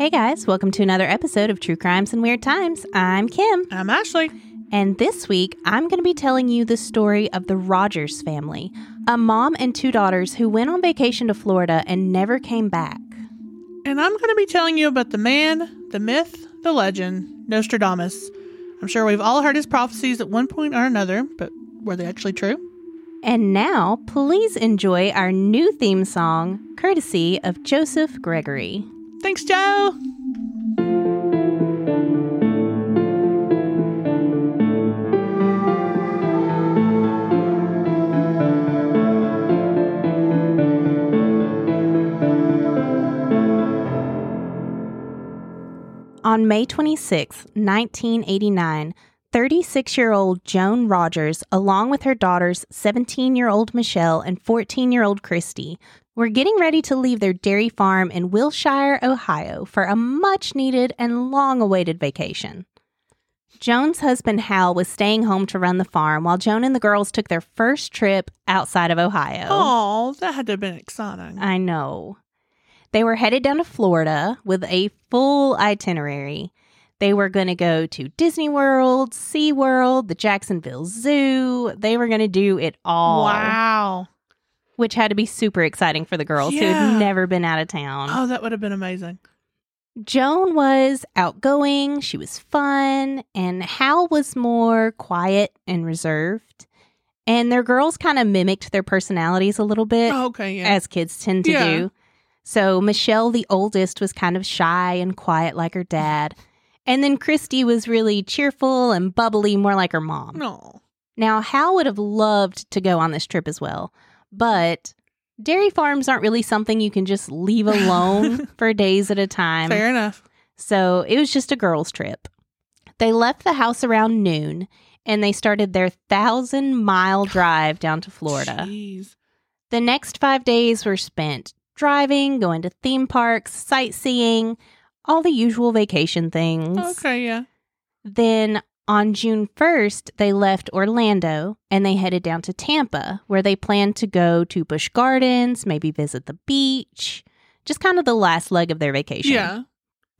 Hey guys, welcome to another episode of True Crimes and Weird Times. I'm Kim. I'm Ashley. And this week, I'm going to be telling you the story of the Rogers family, a mom and two daughters who went on vacation to Florida and never came back. And I'm going to be telling you about the man, the myth, the legend, Nostradamus. I'm sure we've all heard his prophecies at one point or another, but were they actually true? And now, please enjoy our new theme song, courtesy of Joseph Gregory. Thanks, Joe! On May 26, 1989, 36-year-old Joan Rogers, along with her daughters, 17-year-old Michelle and 14-year-old Christie, were getting ready to leave their dairy farm in Wilshire, Ohio, for a much-needed and long-awaited vacation. Joan's husband, Hal, was staying home to run the farm while Joan and the girls took their first trip outside of Ohio. Oh, that had to have been exciting. I know. They were headed down to Florida with a full itinerary. They were going to go to Disney World, SeaWorld, the Jacksonville Zoo. They were going to do it all. Wow. Which had to be super exciting for the girls who had never been out of town. Oh, that would have been amazing. Joan was outgoing. She was fun. And Hal was more quiet and reserved. And their girls kind of mimicked their personalities a little bit. Oh, okay, yeah. As kids tend to do. So Michelle, the oldest, was kind of shy and quiet like her dad. And then Christie was really cheerful and bubbly, more like her mom. No. Now, Hal would have loved to go on this trip as well, but dairy farms aren't really something you can just leave alone for days at a time. Fair enough. So it was just a girls' trip. They left the house around noon, and they started their 1,000-mile drive down to Florida. Jeez. The next 5 days were spent driving, going to theme parks, sightseeing, all the usual vacation things. Okay, yeah. Then on June 1st, they left Orlando and they headed down to Tampa, where they planned to go to Busch Gardens, maybe visit the beach, just kind of the last leg of their vacation. Yeah.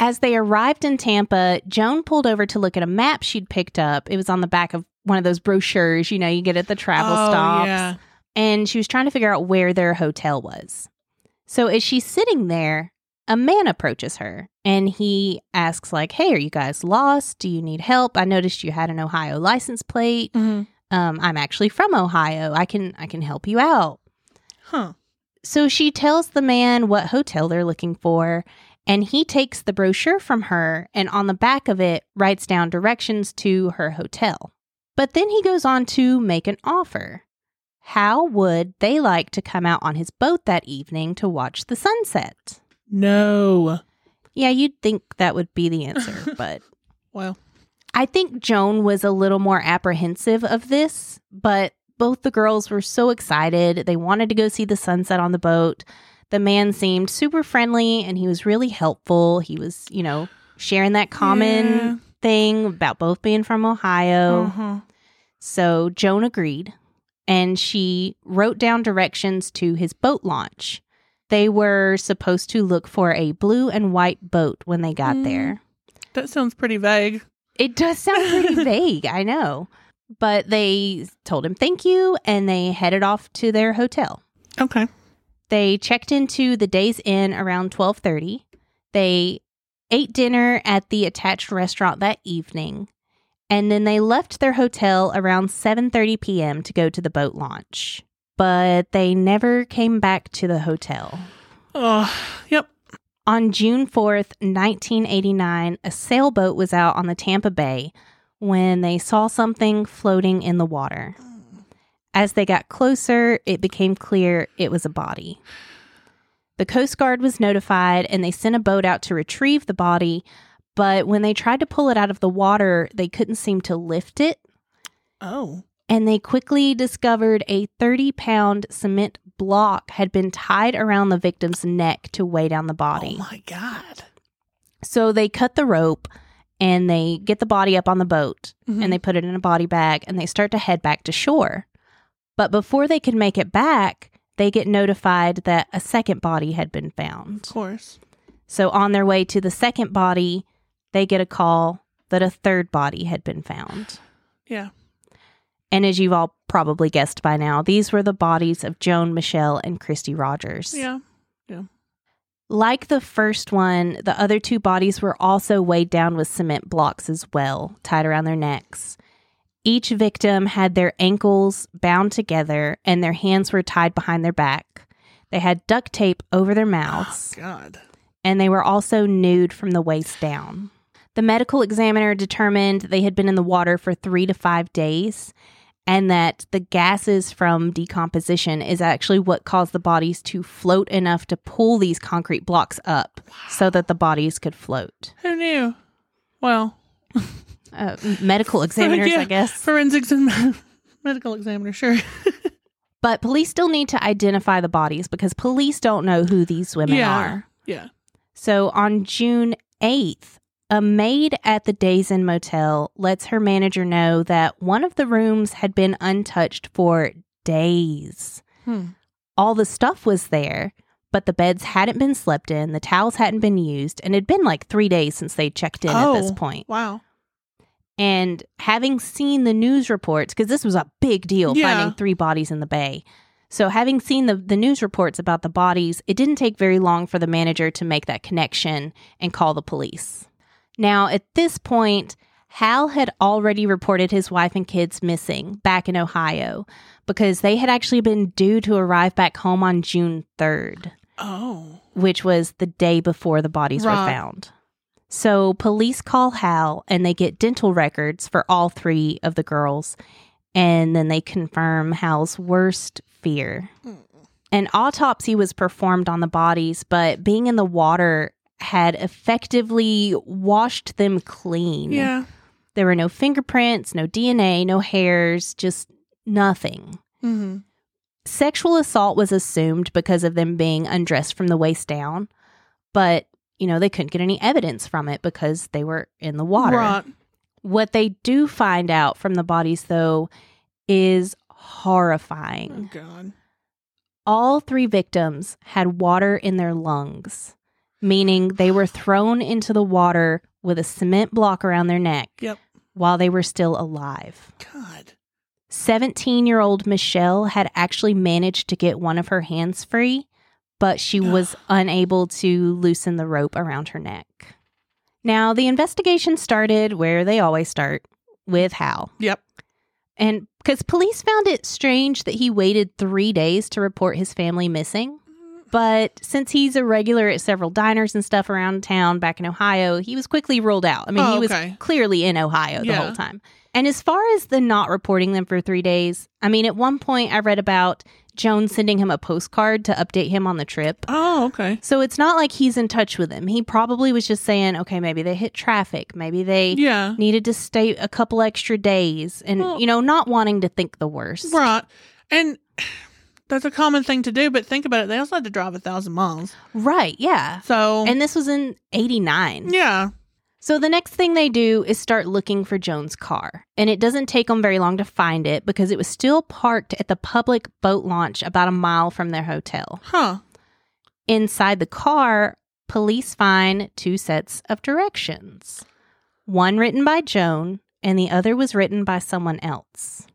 As they arrived in Tampa, Joan pulled over to look at a map she'd picked up. It was on the back of one of those brochures, you know, you get at the travel stops. Yeah. And she was trying to figure out where their hotel was. So as she's sitting there, a man approaches her and he asks, like, hey, are you guys lost? Do you need help? I noticed you had an Ohio license plate. Mm-hmm. I'm actually from Ohio. I can help you out. Huh. So she tells the man what hotel they're looking for, and he takes the brochure from her and on the back of it writes down directions to her hotel. But then he goes on to make an offer. How would they like to come out on his boat that evening to watch the sunset? No. Yeah, you'd think that would be the answer, but... well. I think Joan was a little more apprehensive of this, but both the girls were so excited. They wanted to go see the sunset on the boat. The man seemed super friendly, and he was really helpful. He was, you know, sharing that common thing about both being from Ohio. Uh-huh. So Joan agreed, and she wrote down directions to his boat launch. They were supposed to look for a blue and white boat when they got there. That sounds pretty vague. It does sound pretty vague, I know. But they told him thank you, and they headed off to their hotel. Okay. They checked into the Days Inn around 12:30. They ate dinner at the attached restaurant that evening, and then they left their hotel around 7:30 p.m. to go to the boat launch. But they never came back to the hotel. Yep. On June 4th, 1989, a sailboat was out on the Tampa Bay when they saw something floating in the water. As they got closer, it became clear it was a body. The Coast Guard was notified, and they sent a boat out to retrieve the body. But when they tried to pull it out of the water, they couldn't seem to lift it. Oh. And they quickly discovered a 30-pound cement block had been tied around the victim's neck to weigh down the body. Oh, my God. So they cut the rope, and they get the body up on the boat, and they put it in a body bag, and they start to head back to shore. But before they can make it back, they get notified that a second body had been found. Of course. So on their way to the second body, they get a call that a third body had been found. Yeah. And as you've all probably guessed by now, these were the bodies of Joan, Michelle, and Christie Rogers. Yeah. Yeah. Like the first one, the other two bodies were also weighed down with cement blocks as well, tied around their necks. Each victim had their ankles bound together and their hands were tied behind their back. They had duct tape over their mouths. Oh, God. And they were also nude from the waist down. The medical examiner determined they had been in the water for 3 to 5 days and that the gases from decomposition is actually what caused the bodies to float enough to pull these concrete blocks up. Wow. So that the bodies could float. Who knew? Well... medical examiners, yeah, I guess. Forensics and medical examiner, sure. But police still need to identify the bodies because police don't know who these women are. Yeah. So on June 8th, a maid at the Days Inn Motel lets her manager know that one of the rooms had been untouched for days. All the stuff was there, but the beds hadn't been slept in, the towels hadn't been used, and it had been like 3 days since they checked in at this point. Wow. And having seen the news reports, because this was a big deal, finding three bodies in the bay. So having seen the news reports about the bodies, it didn't take very long for the manager to make that connection and call the police. Now, at this point, Hal had already reported his wife and kids missing back in Ohio because they had actually been due to arrive back home on June 3rd. Oh. Which was the day before the bodies were found. So police call Hal and they get dental records for all three of the girls. And then they confirm Hal's worst fear. An autopsy was performed on the bodies, but being in the water had effectively washed them clean. Yeah. There were no fingerprints, no DNA, no hairs, just nothing. Mm-hmm. Sexual assault was assumed because of them being undressed from the waist down. But you know, they couldn't get any evidence from it because they were in the water. Right. What they do find out from the bodies, though, is horrifying. Oh, God. All three victims had water in their lungs, meaning they were thrown into the water with a cement block around their neck while they were still alive. God. 17-year-old Michelle had actually managed to get one of her hands free, but she was unable to loosen the rope around her neck. Now, the investigation started where they always start, with Hal. Yep. And because police found it strange that he waited 3 days to report his family missing. But since he's a regular at several diners and stuff around town back in Ohio, he was quickly ruled out. I mean, he was clearly in Ohio the whole time. And as far as the not reporting them for 3 days, I mean, at one point I read about Joan sending him a postcard to update him on the trip. Oh, okay. So it's not like he's in touch with him. He probably was just saying, okay, maybe they hit traffic. Maybe they needed to stay a couple extra days and, you know, not wanting to think the worst. Right. And that's a common thing to do. But think about it. They also had to drive 1,000 miles. Right. Yeah. So. And this was in 1989. Yeah. So the next thing they do is start looking for Joan's car. And it doesn't take them very long to find it because it was still parked at the public boat launch about a mile from their hotel. Huh. Inside the car, police find two sets of directions. One written by Joan and the other was written by someone else.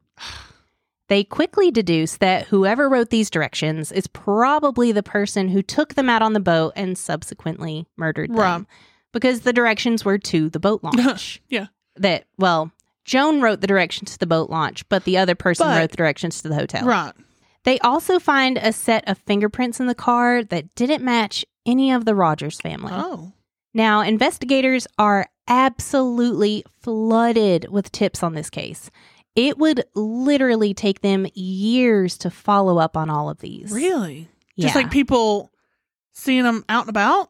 They quickly deduce that whoever wrote these directions is probably the person who took them out on the boat and subsequently murdered them. Because the directions were to the boat launch. Yeah. That, well, Joan wrote the directions to the boat launch, but the other person wrote the directions to the hotel. Right. They also find a set of fingerprints in the car that didn't match any of the Rogers family. Oh. Now, investigators are absolutely flooded with tips on this case. It would literally take them years to follow up on all of these. Really? Yeah. Just like people seeing them out and about?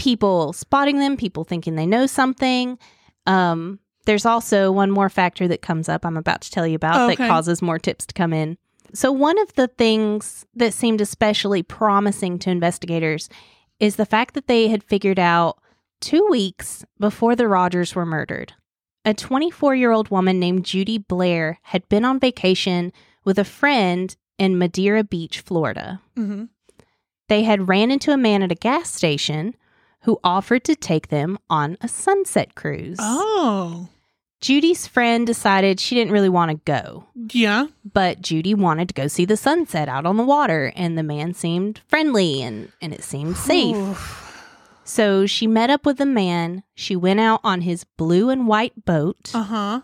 People spotting them, people thinking they know something. There's also one more factor that comes up I'm about to tell you about that causes more tips to come in. So one of the things that seemed especially promising to investigators is the fact that they had figured out 2 weeks before the Rogers were murdered, a 24-year-old woman named Judy Blair had been on vacation with a friend in Madeira Beach, Florida. Mm-hmm. They had ran into a man at a gas station who offered to take them on a sunset cruise. Oh. Judy's friend decided she didn't really want to go. Yeah. But Judy wanted to go see the sunset out on the water, and the man seemed friendly and it seemed safe. So she met up with the man. She went out on his blue and white boat. Uh-huh.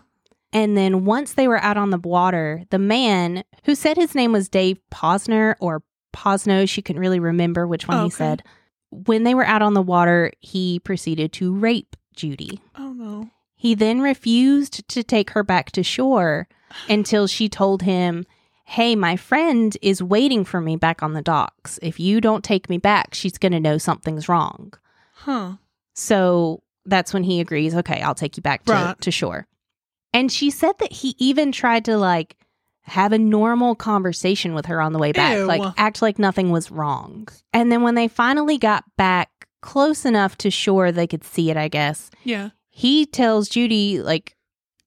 And then once they were out on the water, the man, who said his name was Dave Posner or Posno, she couldn't really remember which one he said. When they were out on the water, he proceeded to rape Judy. Oh, no. He then refused to take her back to shore until she told him, hey, my friend is waiting for me back on the docks. If you don't take me back, she's going to know something's wrong. Huh. So that's when he agrees, okay, I'll take you back to shore. And she said that he even tried to, like, have a normal conversation with her on the way back. Ew. Like, act like nothing was wrong. And then when they finally got back close enough to shore they could see it, I guess. Yeah. He tells Judy, like,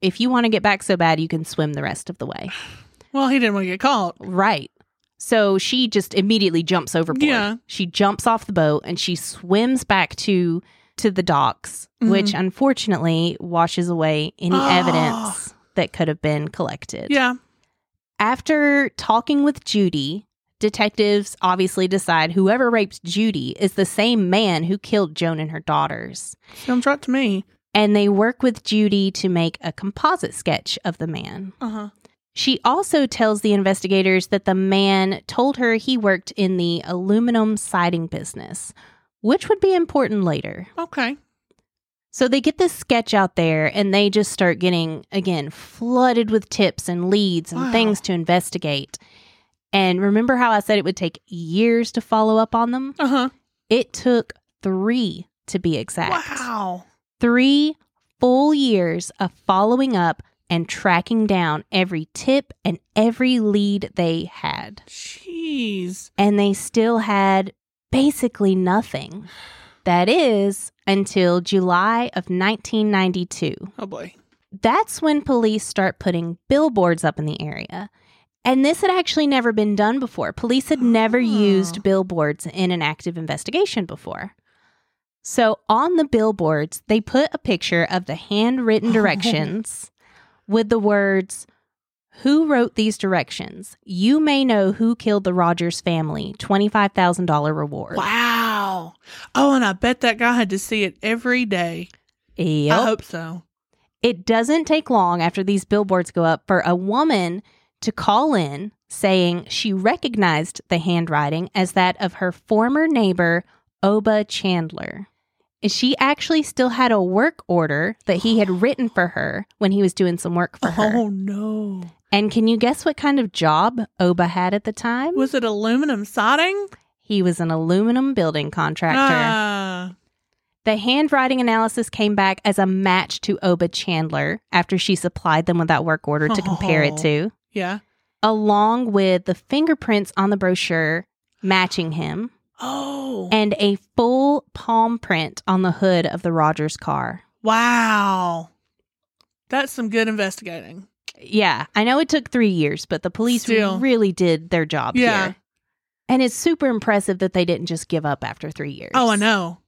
if you want to get back so bad, you can swim the rest of the way. Well, he didn't want to get caught. Right. So she just immediately jumps overboard. Yeah. She jumps off the boat and she swims back to the docks, which unfortunately washes away any evidence that could have been collected. Yeah. After talking with Judy, detectives obviously decide whoever raped Judy is the same man who killed Joan and her daughters. Sounds right to me. And they work with Judy to make a composite sketch of the man. Uh-huh. She also tells the investigators that the man told her he worked in the aluminum siding business, which would be important later. Okay. So they get this sketch out there, and they just start getting, again, flooded with tips and leads and things to investigate. And remember how I said it would take years to follow up on them? Uh-huh. It took 3 to be exact. Wow. 3 full years of following up and tracking down every tip and every lead they had. Jeez. And they still had basically nothing. That is, until July of 1992. Oh, boy. That's when police start putting billboards up in the area. And this had actually never been done before. Police had never used billboards in an active investigation before. So on the billboards, they put a picture of the handwritten directions with the words, who wrote these directions? You may know who killed the Rogers family. $25,000 reward. Wow. Oh, and I bet that guy had to see it every day. Yep. I hope so. It doesn't take long after these billboards go up for a woman to call in saying she recognized the handwriting as that of her former neighbor, Oba Chandler. She actually still had a work order that he had written for her when he was doing some work for her. Oh, no. And can you guess what kind of job Oba had at the time? Was it aluminum siding? He was an aluminum building contractor. The handwriting analysis came back as a match to Oba Chandler after she supplied them with that work order to compare it to. Yeah. Along with the fingerprints on the brochure matching him. Oh. And a full palm print on the hood of the Rogers car. Wow. That's some good investigating. Yeah. I know it took 3 years, but the police really did their job here. And it's super impressive that they didn't just give up after 3 years. Oh, I know.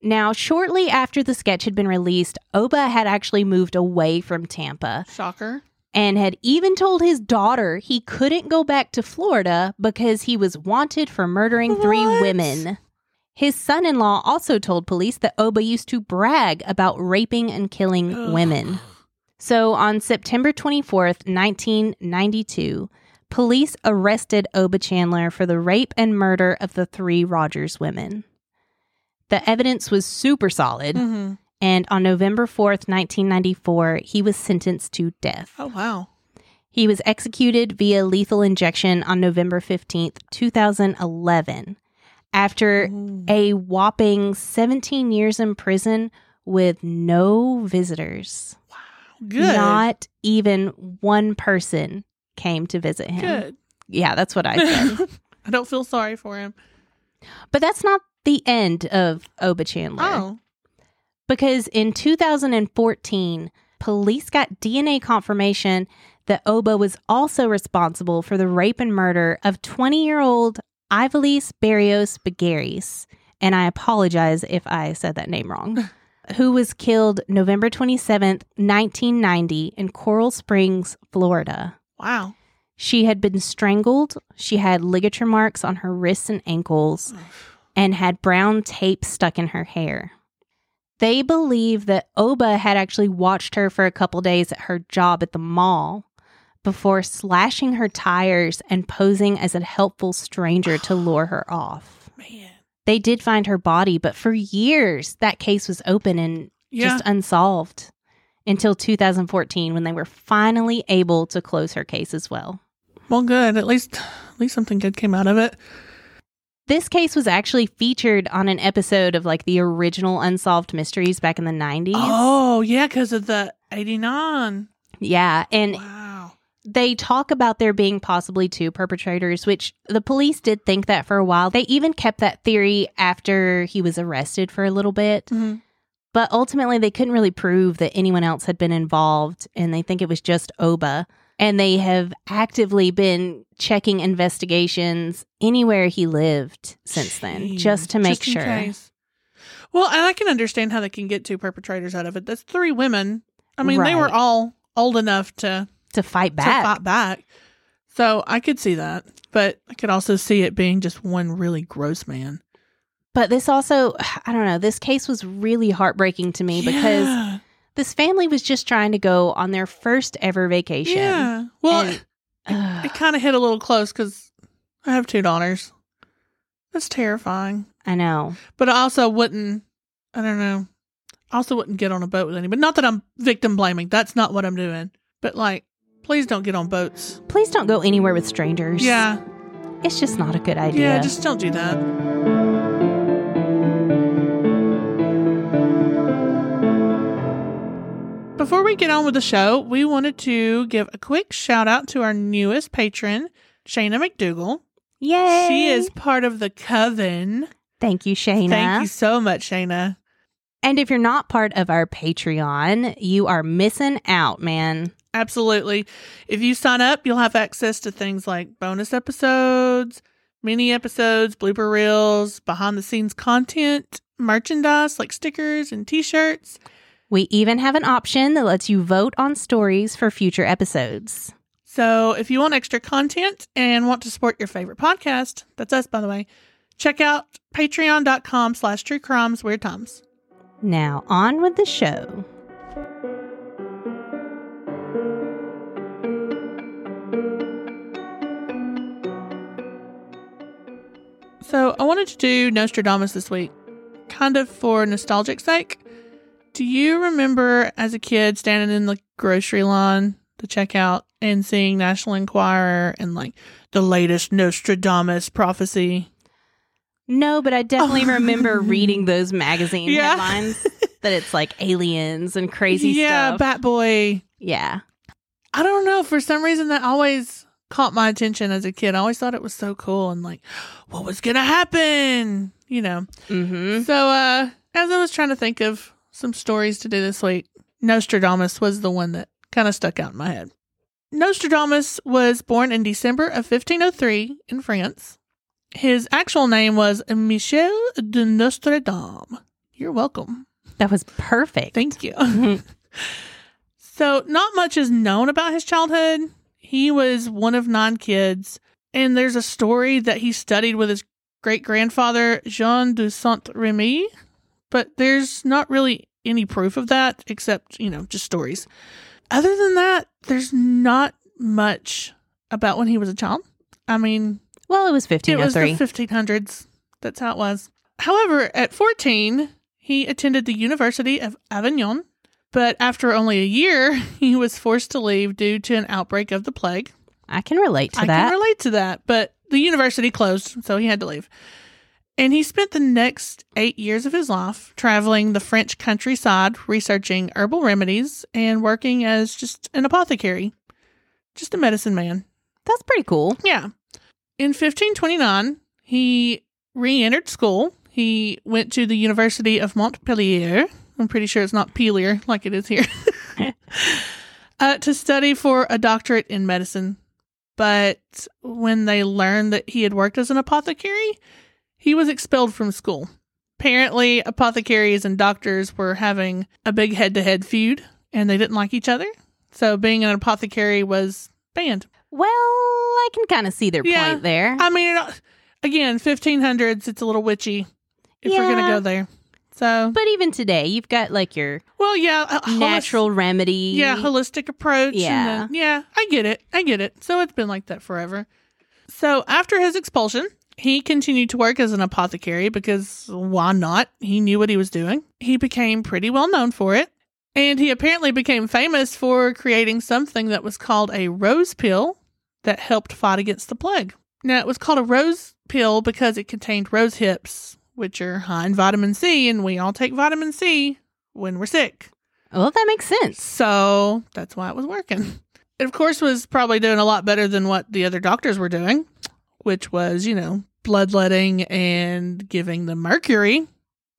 Now, shortly after the sketch had been released, Oba had actually moved away from Tampa. Shocker. And had even told his daughter he couldn't go back to Florida because he was wanted for murdering 3 women. His son-in-law also told police that Oba used to brag about raping and killing women. So on September 24th, 1992, police arrested Oba Chandler for the rape and murder of the 3 Rogers women. The evidence was super solid. Mm-hmm. And on November 4th, 1994, he was sentenced to death. Oh, wow. He was executed via lethal injection on November 15th, 2011, after a whopping 17 years in prison with no visitors. Wow, good. Not even one person came to visit him. Good. Yeah, that's what I said. I don't feel sorry for him. But that's not the end of Oba Chandler. Oh. Because in 2014, police got DNA confirmation that Oba was also responsible for the rape and murder of 20-year-old Ivalice Berrios Begaris and I apologize if I said that name wrong, who was killed November 27th, 1990 in Coral Springs, Florida. Wow. She had been strangled. She had ligature marks on her wrists and ankles and had brown tape stuck in her hair. They believe that Oba had actually watched her for a couple days at her job at the mall before slashing her tires and posing as a helpful stranger to lure her off. Man. They did find her body, but for years, that case was open and just unsolved until 2014 when they were finally able to close her case as well. Well, good. At least something good came out of it. This case was actually featured on an episode of like the original Unsolved Mysteries back in the 90s. Oh, yeah, because of the 89. Yeah, and wow. They talk about there being possibly two perpetrators, which the police did think that for a while. They even kept that theory after he was arrested for a little bit. Mm-hmm. But ultimately, they couldn't really prove that anyone else had been involved, and they think it was just Oba. And they have actively been checking investigations anywhere he lived since then, just to make sure. Case. Well, and I can understand how they can get two perpetrators out of it. That's three women. I mean, They were all old enough to fight back. So I could see that. But I could also see it being just one really gross man. But this also, I don't know, this case was really heartbreaking to me because this family was just trying to go on their first ever vacation. Yeah. Well, and, it kind of hit a little close because I have two daughters. That's terrifying. I know. But I also wouldn't, get on a boat with anybody. Not that I'm victim blaming. That's not what I'm doing. But like, please don't get on boats. Please don't go anywhere with strangers. Yeah. It's just not a good idea. Yeah, just don't do that. Before we get on with the show, we wanted to give a quick shout out to our newest patron, Shayna McDougall. Yay! She is part of the coven. Thank you, Shayna. Thank you so much, Shayna. And if you're not part of our Patreon, you are missing out, man. Absolutely. If you sign up, you'll have access to things like bonus episodes, mini episodes, blooper reels, behind-the-scenes content, merchandise like stickers and t-shirts. We even have an option that lets you vote on stories for future episodes. So if you want extra content and want to support your favorite podcast, that's us, by the way, check out patreon.com/truecrimesweird times. Now on with the show. So I wanted to do Nostradamus this week, kind of for nostalgic sake. Do you remember as a kid standing in the grocery line to check out and seeing National Enquirer and like the latest Nostradamus prophecy? No, but I definitely remember reading those magazine headlines that it's like aliens and crazy stuff. Yeah, Batboy. Yeah. I don't know. For some reason, that always caught my attention as a kid. I always thought it was so cool and like, what was going to happen? You know? Mm-hmm. So as I was trying to think of some stories to do this week, Nostradamus was the one that kind of stuck out in my head. Nostradamus was born in December of 1503 in France. His actual name was Michel de Nostradame. You're welcome. That was perfect. Thank you. So not much is known about his childhood. He was one of 9 kids. And there's a story that he studied with his great-grandfather, Jean de Saint-Rémy. But there's not really any proof of that except, just stories. Other than that, there's not much about when he was a child. I mean... Well, it was 1503. It was the 1500s. That's how it was. However, at 14, he attended the University of Avignon. But after only a year, he was forced to leave due to an outbreak of the plague. I can relate to that. But the university closed, so he had to leave. And he spent the next 8 years of his life traveling the French countryside, researching herbal remedies, and working as just an apothecary. Just a medicine man. That's pretty cool. Yeah. In 1529, he re-entered school. He went to the University of Montpellier. I'm pretty sure it's not Pelier like it is here. To study for a doctorate in medicine. But when they learned that he had worked as an apothecary... He was expelled from school. Apparently, apothecaries and doctors were having a big head-to-head feud, and they didn't like each other. So being an apothecary was banned. Well, I can kind of see their point there. I mean, again, 1500s, it's a little witchy if we're going to go there. So, but even today, you've got like your natural remedy. Yeah, holistic approach. Yeah. And I get it. So it's been like that forever. So after his expulsion, he continued to work as an apothecary because why not? He knew what he was doing. He became pretty well known for it. And he apparently became famous for creating something that was called a rose pill that helped fight against the plague. Now, it was called a rose pill because it contained rose hips, which are high in vitamin C, and we all take vitamin C when we're sick. Well, that makes sense. So that's why it was working. It, of course, was probably doing a lot better than what the other doctors were doing, which was, bloodletting and giving them mercury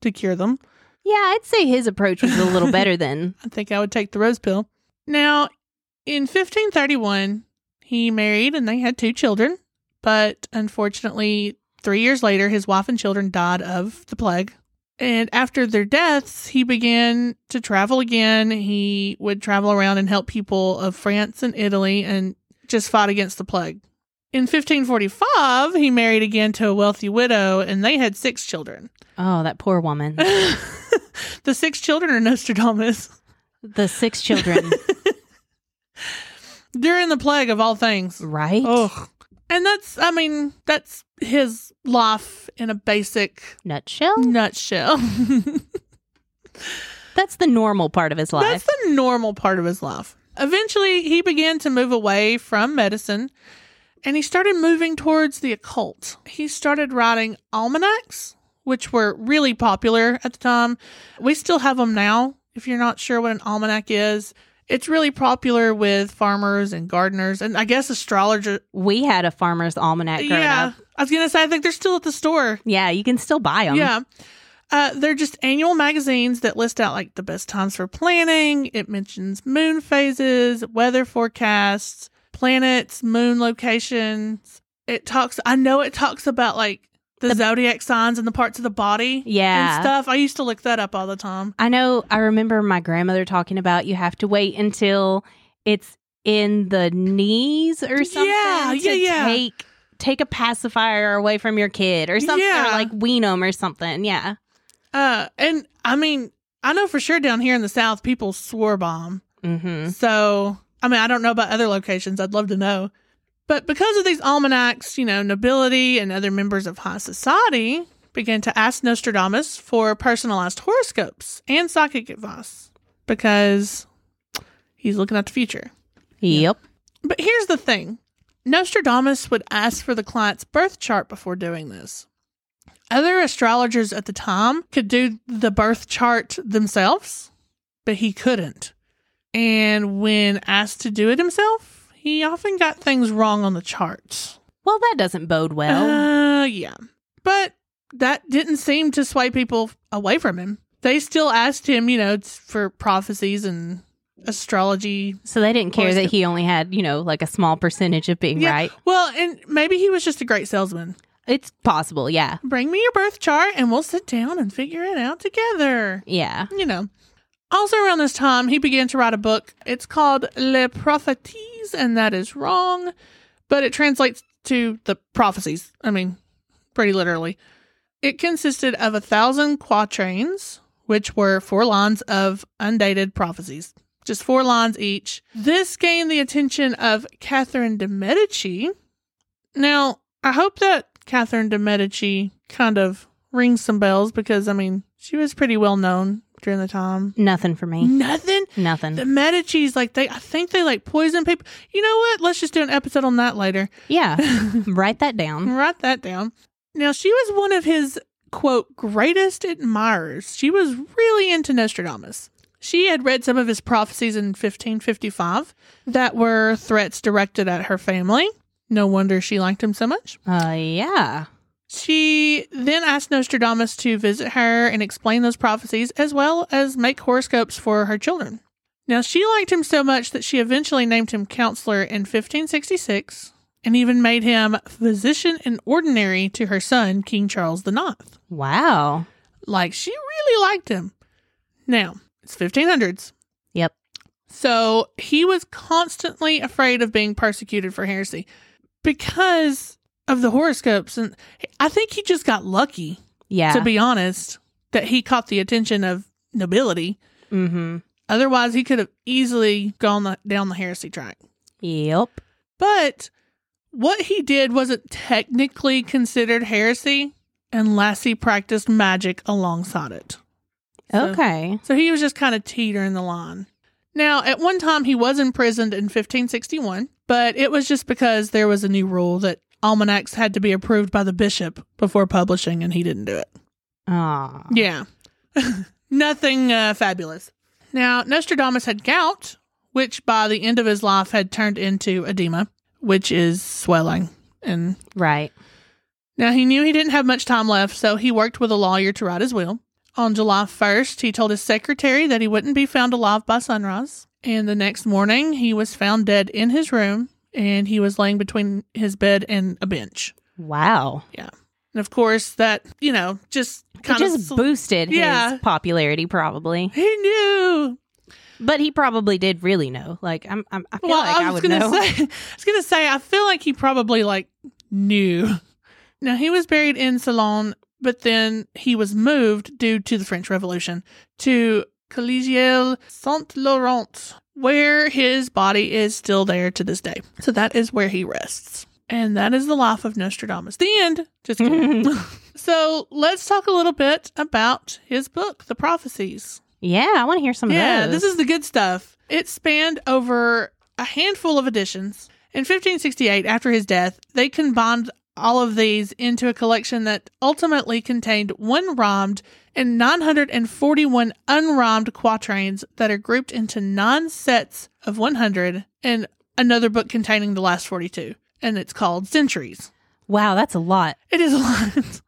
to cure them. Yeah, I'd say his approach was a little better then. I think I would take the rose pill. Now, in 1531, he married and they had 2 children. But unfortunately, 3 years later, his wife and children died of the plague. And after their deaths, he began to travel again. He would travel around and help people of France and Italy and just fight against the plague. In 1545, he married again to a wealthy widow, and they had 6 children. Oh, that poor woman. The 6 children are Nostradamus. The 6 children. During the plague of all things. Right. Ugh. And that's his life in a basic... Nutshell. That's the normal part of his life. Eventually, he began to move away from medicine, and he started moving towards the occult. He started writing almanacs, which were really popular at the time. We still have them now. If you're not sure what an almanac is, it's really popular with farmers and gardeners and I guess astrologers. We had a farmer's almanac growing up. I was going to say, I think they're still at the store. Yeah, you can still buy them. Yeah. They're just annual magazines that list out like the best times for planting. It mentions moon phases, weather forecasts, planets, moon locations. It talks about like the zodiac signs and the parts of the body and stuff. I used to look that up all the time. I know. I remember my grandmother talking about you have to wait until it's in the knees or something to take a pacifier away from your kid or something or like wean them or something. Yeah. And I mean, I know for sure down here in the South, people swore by them. Mm-hmm. So... I mean, I don't know about other locations. I'd love to know. But because of these almanacs, nobility and other members of high society began to ask Nostradamus for personalized horoscopes and psychic advice because he's looking at the future. Yep. But here's the thing. Nostradamus would ask for the client's birth chart before doing this. Other astrologers at the time could do the birth chart themselves, but he couldn't. And when asked to do it himself, he often got things wrong on the charts. Well, that doesn't bode well. Yeah. But that didn't seem to sway people away from him. They still asked him, for prophecies and astrology. So they didn't care that he only had, like a small percentage of being right. Well, and maybe he was just a great salesman. It's possible, yeah. Bring me your birth chart and we'll sit down and figure it out together. Yeah. Also around this time, he began to write a book. It's called Les Prophéties, and that is wrong, but it translates to the prophecies. I mean, pretty literally. It consisted of 1,000 quatrains, which were 4 lines of undated prophecies. Just 4 lines each. This gained the attention of Catherine de Medici. Now, I hope that Catherine de Medici kind of rings some bells because, she was pretty well known during the time. Nothing for me. Nothing. The Medicis, I think they poison people. You know what? Let's just do an episode on that later. Yeah. Write that down. Now, she was one of his, quote, greatest admirers. She was really into Nostradamus. She had read some of his prophecies in 1555 that were threats directed at her family. No wonder she liked him so much. Yeah. She then asked Nostradamus to visit her and explain those prophecies as well as make horoscopes for her children. Now, she liked him so much that she eventually named him counselor in 1566 and even made him physician in ordinary to her son, King Charles the Ninth. Wow. Like, she really liked him. Now, it's 1500s. Yep. So he was constantly afraid of being persecuted for heresy because of the horoscopes. And I think he just got lucky, to be honest, that he caught the attention of nobility. Mm-hmm. Otherwise, he could have easily gone down the heresy track. Yep. But what he did wasn't technically considered heresy unless he practiced magic alongside it. Okay. So he was just kind of teetering the line. Now, at one time, he was imprisoned in 1561, but it was just because there was a new rule that almanacs had to be approved by the bishop before publishing, and he didn't do it. Ah. Yeah. Nothing fabulous. Now, Nostradamus had gout, which by the end of his life had turned into edema, which is swelling. And right. Now, he knew he didn't have much time left, so he worked with a lawyer to write his will. On July 1st, he told his secretary that he wouldn't be found alive by sunrise. And the next morning, he was found dead in his room, and he was laying between his bed and a bench. Wow. Yeah. And of course, that, just kind of... just boosted his popularity, probably. He knew. But he probably did really know. Like, I feel like I would know. I feel like he probably, knew. Now, he was buried in Salon, but then he was moved, due to the French Revolution, to Collégiale Saint-Laurent, where his body is still there to this day. So that is where he rests. And that is the life of Nostradamus. The end. Just kidding. So let's talk a little bit about his book, The Prophéties. Yeah, I want to hear some of those. Yeah, this is the good stuff. It spanned over a handful of editions. In 1568, after his death, they combined all of these into a collection that ultimately contained one rhymed and 941 unrhymed quatrains that are grouped into 9 sets of 100 and another book containing the last 42. And it's called Centuries. Wow, that's a lot. It is a lot.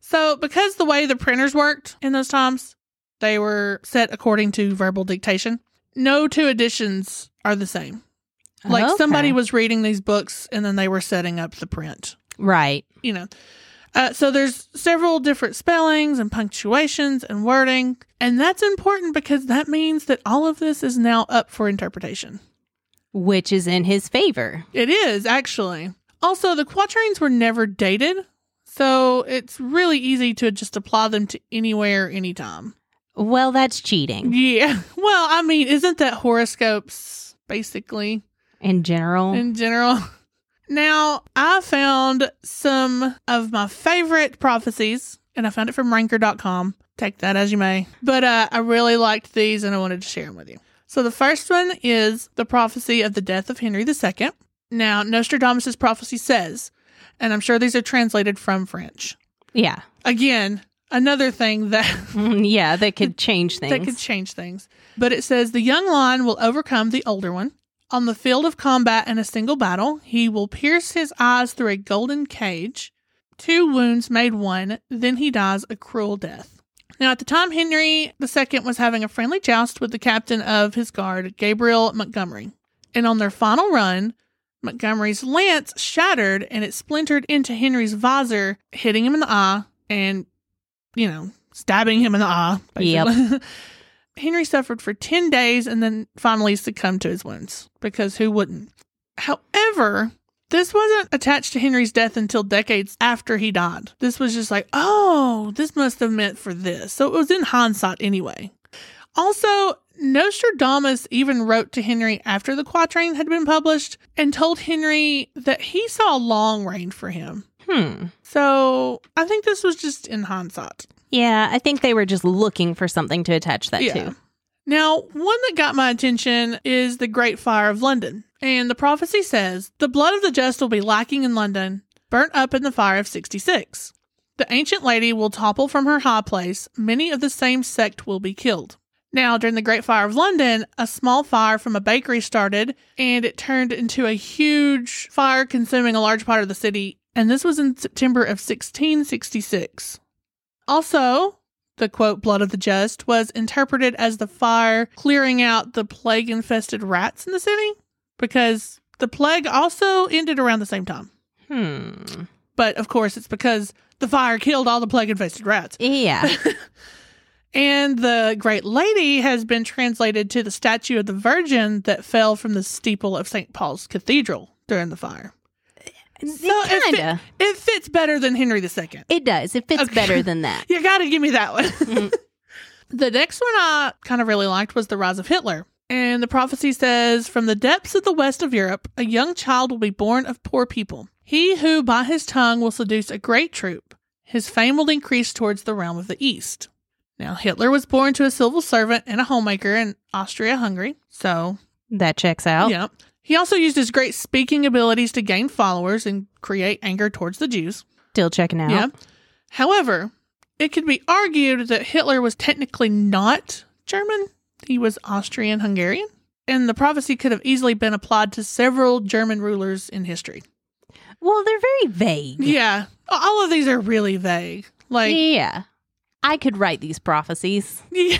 So because the way the printers worked in those times, they were set according to verbal dictation. No two editions are the same. Like somebody was reading these books and then they were setting up the print. Right. So there's several different spellings and punctuations and wording. And that's important because that means that all of this is now up for interpretation. Which is in his favor. It is, actually. Also, the quatrains were never dated, so it's really easy to just apply them to anywhere, anytime. Well, that's cheating. Yeah. Well, isn't that horoscopes, basically? In general. Now, I found some of my favorite prophecies, and I found it from ranker.com. Take that as you may. But I really liked these, and I wanted to share them with you. So the first one is the prophecy of the death of Henry II. Now, Nostradamus' prophecy says, and I'm sure these are translated from French. Yeah. Again, another thing that... that could change things. That could change things. But it says, the young lion will overcome the older one. On the field of combat in a single battle, he will pierce his eyes through a golden cage. 2 wounds made one, then he dies a cruel death. Now, at the time, Henry II was having a friendly joust with the captain of his guard, Gabriel Montgomery. And on their final run, Montgomery's lance shattered and it splintered into Henry's visor, hitting him in the eye and, stabbing him in the eye. Basically. Yep. Henry suffered for 10 days and then finally succumbed to his wounds, because who wouldn't? However, this wasn't attached to Henry's death until decades after he died. This was just like, oh, this must have meant for this. So it was in hindsight anyway. Also, Nostradamus even wrote to Henry after the quatrain had been published and told Henry that he saw a long reign for him. So I think this was just in hindsight. Yeah, I think they were just looking for something to attach that to. Now, one that got my attention is the Great Fire of London. And the prophecy says, the blood of the just will be lacking in London, burnt up in the fire of 66. The ancient lady will topple from her high place. Many of the same sect will be killed. Now, during the Great Fire of London, a small fire from a bakery started, and it turned into a huge fire consuming a large part of the city. And this was in September of 1666. Also, the, quote, blood of the just was interpreted as the fire clearing out the plague-infested rats in the city. Because the plague also ended around the same time. But, of course, it's because the fire killed all the plague-infested rats. Yeah. And the Great Lady has been translated to the statue of the Virgin that fell from the steeple of St. Paul's Cathedral during the fire. So kinda. It fits better than Henry II. It does. It fits better than that. You got to give me that one. Mm-hmm. The next one I kind of really liked was The Rise of Hitler. And the prophecy says, "From the depths of the west of Europe, a young child will be born of poor people. He who by his tongue will seduce a great troop, his fame will increase towards the realm of the east." Now, Hitler was born to a civil servant and a homemaker in Austria-Hungary. So that checks out. Yep. Yeah. He also used his great speaking abilities to gain followers and create anger towards the Jews. Still checking out. Yeah. However, it could be argued that Hitler was technically not German. He was Austrian-Hungarian. And the prophecy could have easily been applied to several German rulers in history. Well, they're very vague. Yeah. All of these are really vague. Like, yeah. I could write these prophecies. Yeah.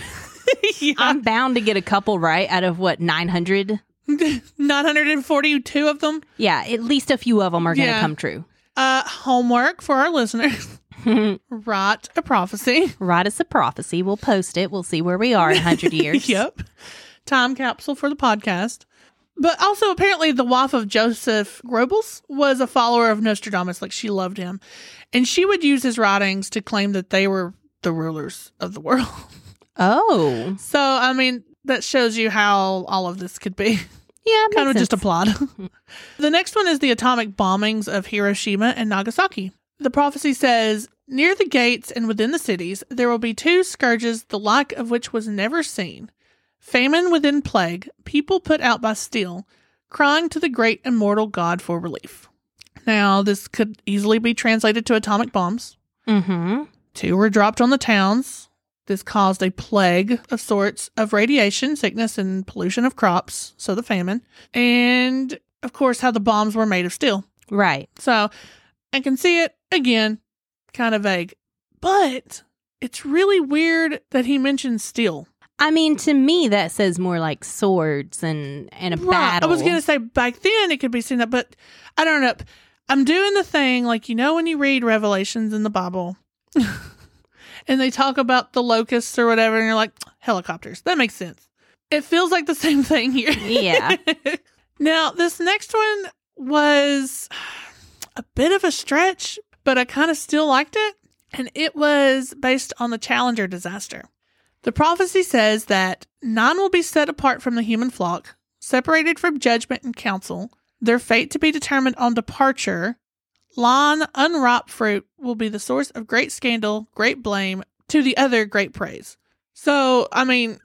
Yeah. I'm bound to get a couple right out of, what, 900? 942 of them? Yeah, at least a few of them are going to come true. Homework for our listeners. Write a prophecy. Write us a prophecy. We'll post it. We'll see where we are in 100 years. Yep. Time capsule for the podcast. But also, apparently, the wife of Joseph Goebbels was a follower of Nostradamus. Like, she loved him. And she would use his writings to claim that they were the rulers of the world. Oh. So, I mean, that shows you how all of this could be. Yeah, kind of sense. Just a plot. The next one is the atomic bombings of Hiroshima and Nagasaki. The prophecy says, "Near the gates and within the cities, there will be two scourges, the like of which was never seen. Famine within plague, people put out by steel, crying to the great immortal God for relief." Now, this could easily be translated to atomic bombs. Mm-hmm. Two were dropped on the towns. This caused a plague of sorts of radiation, sickness, and pollution of crops, so the famine. And, of course, how the bombs were made of steel. Right. So, I can see it, again, kind of vague. But it's really weird that he mentions steel. I mean, to me, that says more like swords and a battle. I was going to say, back then, it could be seen that, but I don't know. I'm doing the thing, like, you know when you read Revelations in the Bible, and they talk about the locusts or whatever, and you're like, helicopters. That makes sense. It feels like the same thing here. Yeah. Now, this next one was a bit of a stretch, but I kind of still liked it. And it was based on the Challenger disaster. The prophecy says that 9 will be set apart from the human flock, separated from judgment and counsel, their fate to be determined on departure. Lawn, unripe fruit will be the source of great scandal, great blame, to the other great praise. So, I mean,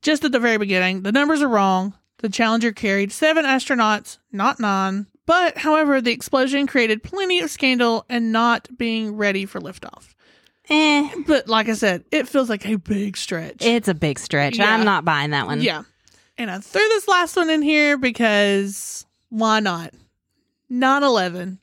just at the very beginning, the numbers are wrong. The Challenger carried 7 astronauts, not 9. But, however, the explosion created plenty of scandal and not being ready for liftoff. But, like I said, it feels like a big stretch. It's a big stretch. Yeah. I'm not buying that one. Yeah. And I threw this last one in here because why not? 9/11.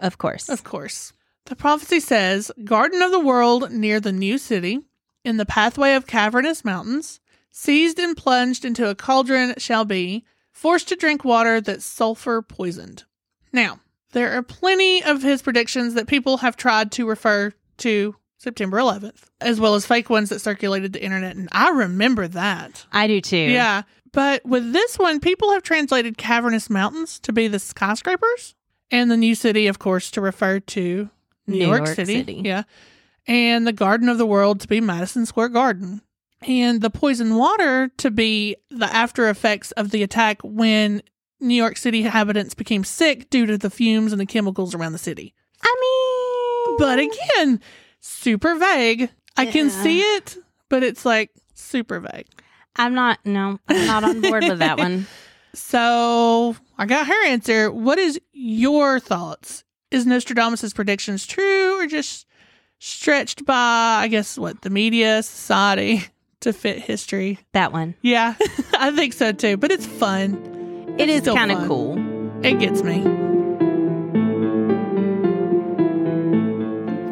Of course. Of course. The prophecy says, "Garden of the world near the new city, in the pathway of cavernous mountains, seized and plunged into a cauldron shall be, forced to drink water that's sulfur poisoned." Now, there are plenty of his predictions that people have tried to refer to September 11th, as well as fake ones that circulated the internet. And I remember that. I do too. Yeah. But with this one, people have translated cavernous mountains to be the skyscrapers. And the new city, of course, to refer to New York City. Yeah. And the Garden of the World to be Madison Square Garden. And the poison water to be the after effects of the attack when New York City inhabitants became sick due to the fumes and the chemicals around the city. I mean... But again, super vague. I can see it, but it's like super vague. I'm not on board with that one. So, I got her answer. What is your thoughts? Is Nostradamus' predictions true or just stretched by, I guess, what, the media, society, to fit history? That one. Yeah, I think so too, but it's fun. It is kind of cool. It gets me.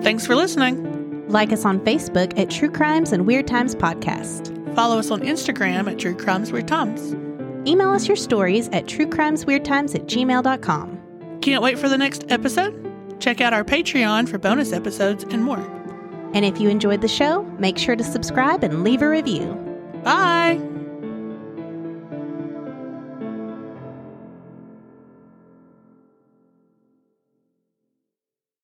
Thanks for listening. Like us on Facebook at True Crimes and Weird Times Podcast. Follow us on Instagram at True Crimes Weird Times. Email us your stories at truecrimesweirdtimes@gmail.com. Can't wait for the next episode? Check out our Patreon for bonus episodes and more. And if you enjoyed the show, make sure to subscribe and leave a review. Bye!